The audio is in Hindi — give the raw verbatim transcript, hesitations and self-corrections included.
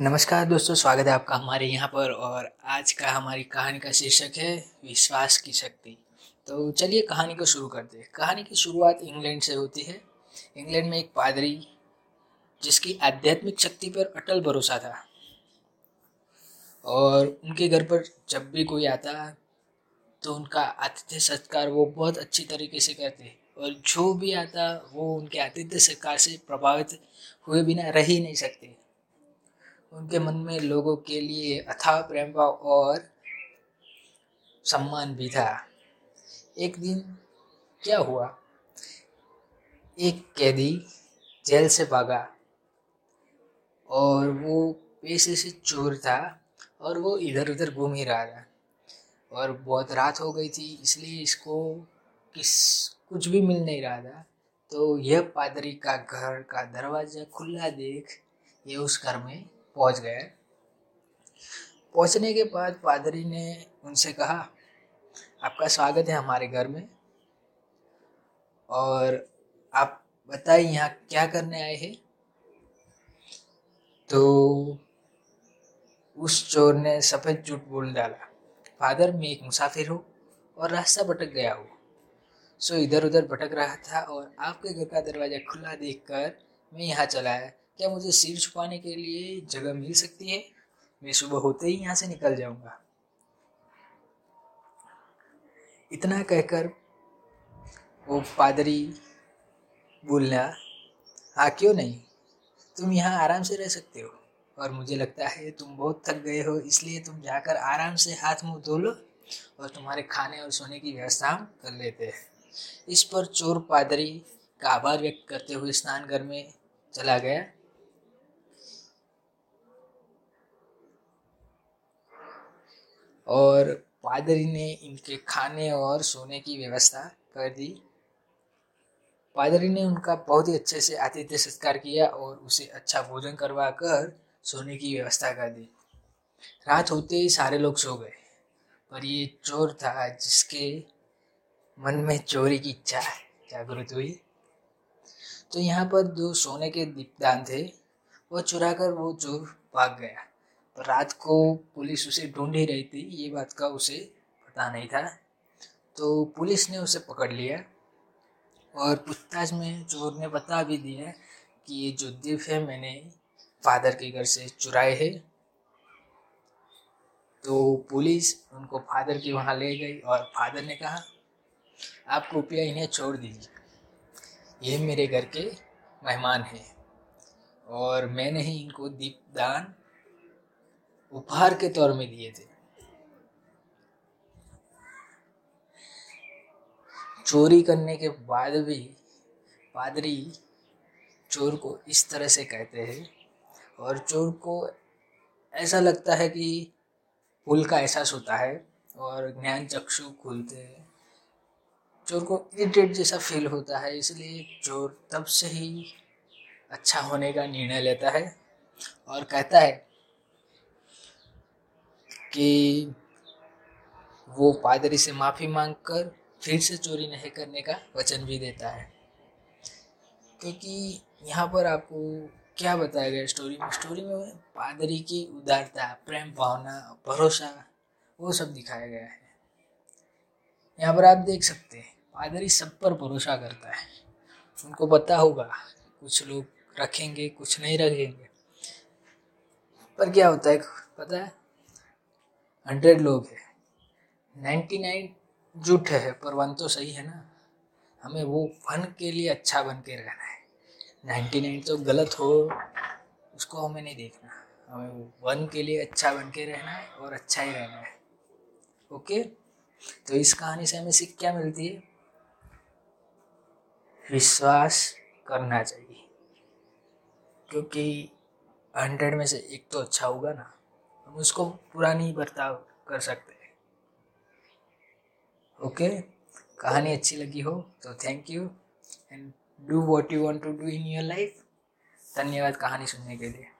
नमस्कार दोस्तों, स्वागत है आपका हमारे यहाँ पर। और आज का हमारी कहानी का शीर्षक है विश्वास की शक्ति। तो चलिए कहानी को शुरू करते हैं। कहानी की शुरुआत इंग्लैंड से होती है। इंग्लैंड में एक पादरी जिसकी आध्यात्मिक शक्ति पर अटल भरोसा था, और उनके घर पर जब भी कोई आता तो उनका आतिथ्य सत्कार वो बहुत अच्छी तरीके से करते, और जो भी आता वो उनके आतिथ्य सत्कार से प्रभावित हुए बिना रह ही नहीं सकते। उनके मन में लोगों के लिए अथाह प्रेम भाव और सम्मान भी था। एक दिन क्या हुआ, एक कैदी जेल से भागा और वो पेशे से चोर था, और वो इधर उधर घूम ही रहा था, और बहुत रात हो गई थी, इसलिए इसको किस कुछ भी मिल नहीं रहा था। तो यह पादरी का घर का दरवाज़ा खुला देख ये उस घर में पहुंच गए। पहुंचने के बाद पादरी ने उनसे कहा, आपका स्वागत है हमारे घर में, और आप बताइए यहाँ क्या करने आए हैं। तो उस चोर ने सफेद झूठ बोल डाला, फादर मैं एक मुसाफिर हूँ और रास्ता भटक गया हूँ, सो इधर उधर भटक रहा था और आपके घर का दरवाज़ा खुला देखकर मैं यहाँ चला आया। क्या मुझे सिर छुपाने के लिए जगह मिल सकती है? मैं सुबह होते ही यहाँ से निकल जाऊंगा। इतना कहकर वो पादरी बोला, हाँ क्यों नहीं, तुम यहाँ आराम से रह सकते हो, और मुझे लगता है तुम बहुत थक गए हो, इसलिए तुम जाकर आराम से हाथ मुंह धो लो और तुम्हारे खाने और सोने की व्यवस्था हम कर लेते हैं। इस पर चोर पादरी का आभार व्यक्त करते हुए स्नान घर में चला गया। और पादरी ने इनके खाने और सोने की व्यवस्था कर दी। पादरी ने उनका बहुत ही अच्छे से आतिथ्य सत्कार किया और उसे अच्छा भोजन करवा कर सोने की व्यवस्था कर दी। रात होते ही सारे लोग सो गए, पर ये चोर था जिसके मन में चोरी की इच्छा जागृत हुई। तो यहाँ पर दो सोने के दीपदान थे, वो चुरा कर वो चोर भाग गया। तो रात को पुलिस उसे ढूंढ ही रही थी, ये बात का उसे पता नहीं था। तो पुलिस ने उसे पकड़ लिया, और पूछताछ में चोर ने बता भी दिया कि ये जो दीप है मैंने फादर के घर से चुराए हैं। तो पुलिस उनको फादर के वहाँ ले गई, और फादर ने कहा, आप कृपया इन्हें छोड़ दीजिए, ये मेरे घर के मेहमान हैं और मैंने ही इनको दीपदान उपहार के तौर में दिए थे। चोरी करने के बाद भी पादरी चोर को इस तरह से कहते हैं, और चोर को ऐसा लगता है कि भूल का एहसास होता है और ज्ञान चक्षु खुलते हैं। चोर को इरिटेट जैसा फील होता है, इसलिए चोर तब से ही अच्छा होने का निर्णय लेता है और कहता है कि वो पादरी से माफ़ी मांगकर फिर से चोरी नहीं करने का वचन भी देता है। क्योंकि यहाँ पर आपको क्या बताया गया स्टोरी में, स्टोरी में पादरी की उदारता, प्रेम भावना, भरोसा, वो सब दिखाया गया है। यहाँ पर आप देख सकते हैं पादरी सब पर भरोसा करता है। उनको पता होगा कुछ लोग रखेंगे कुछ नहीं रखेंगे, पर क्या होता है पता है, हंड्रेड लोग हैं, नाइन्टी नाइन झूठ है पर वन तो सही है ना। हमें वो वन के लिए अच्छा बन के रहना है, नाइन्टी नाइन तो गलत हो उसको हमें नहीं देखना, हमें वो वन के लिए अच्छा बन के रहना है और अच्छा ही रहना है। ओके, तो इस कहानी से हमें सीख क्या मिलती है, विश्वास करना चाहिए, क्योंकि हंड्रेड में से एक तो अच्छा होगा ना, हम उसको पूरा नहीं बर्ताव कर सकते। ओके, कहानी अच्छी लगी हो तो thank you and do what you want to do in your life. धन्यवाद कहानी सुनने के लिए।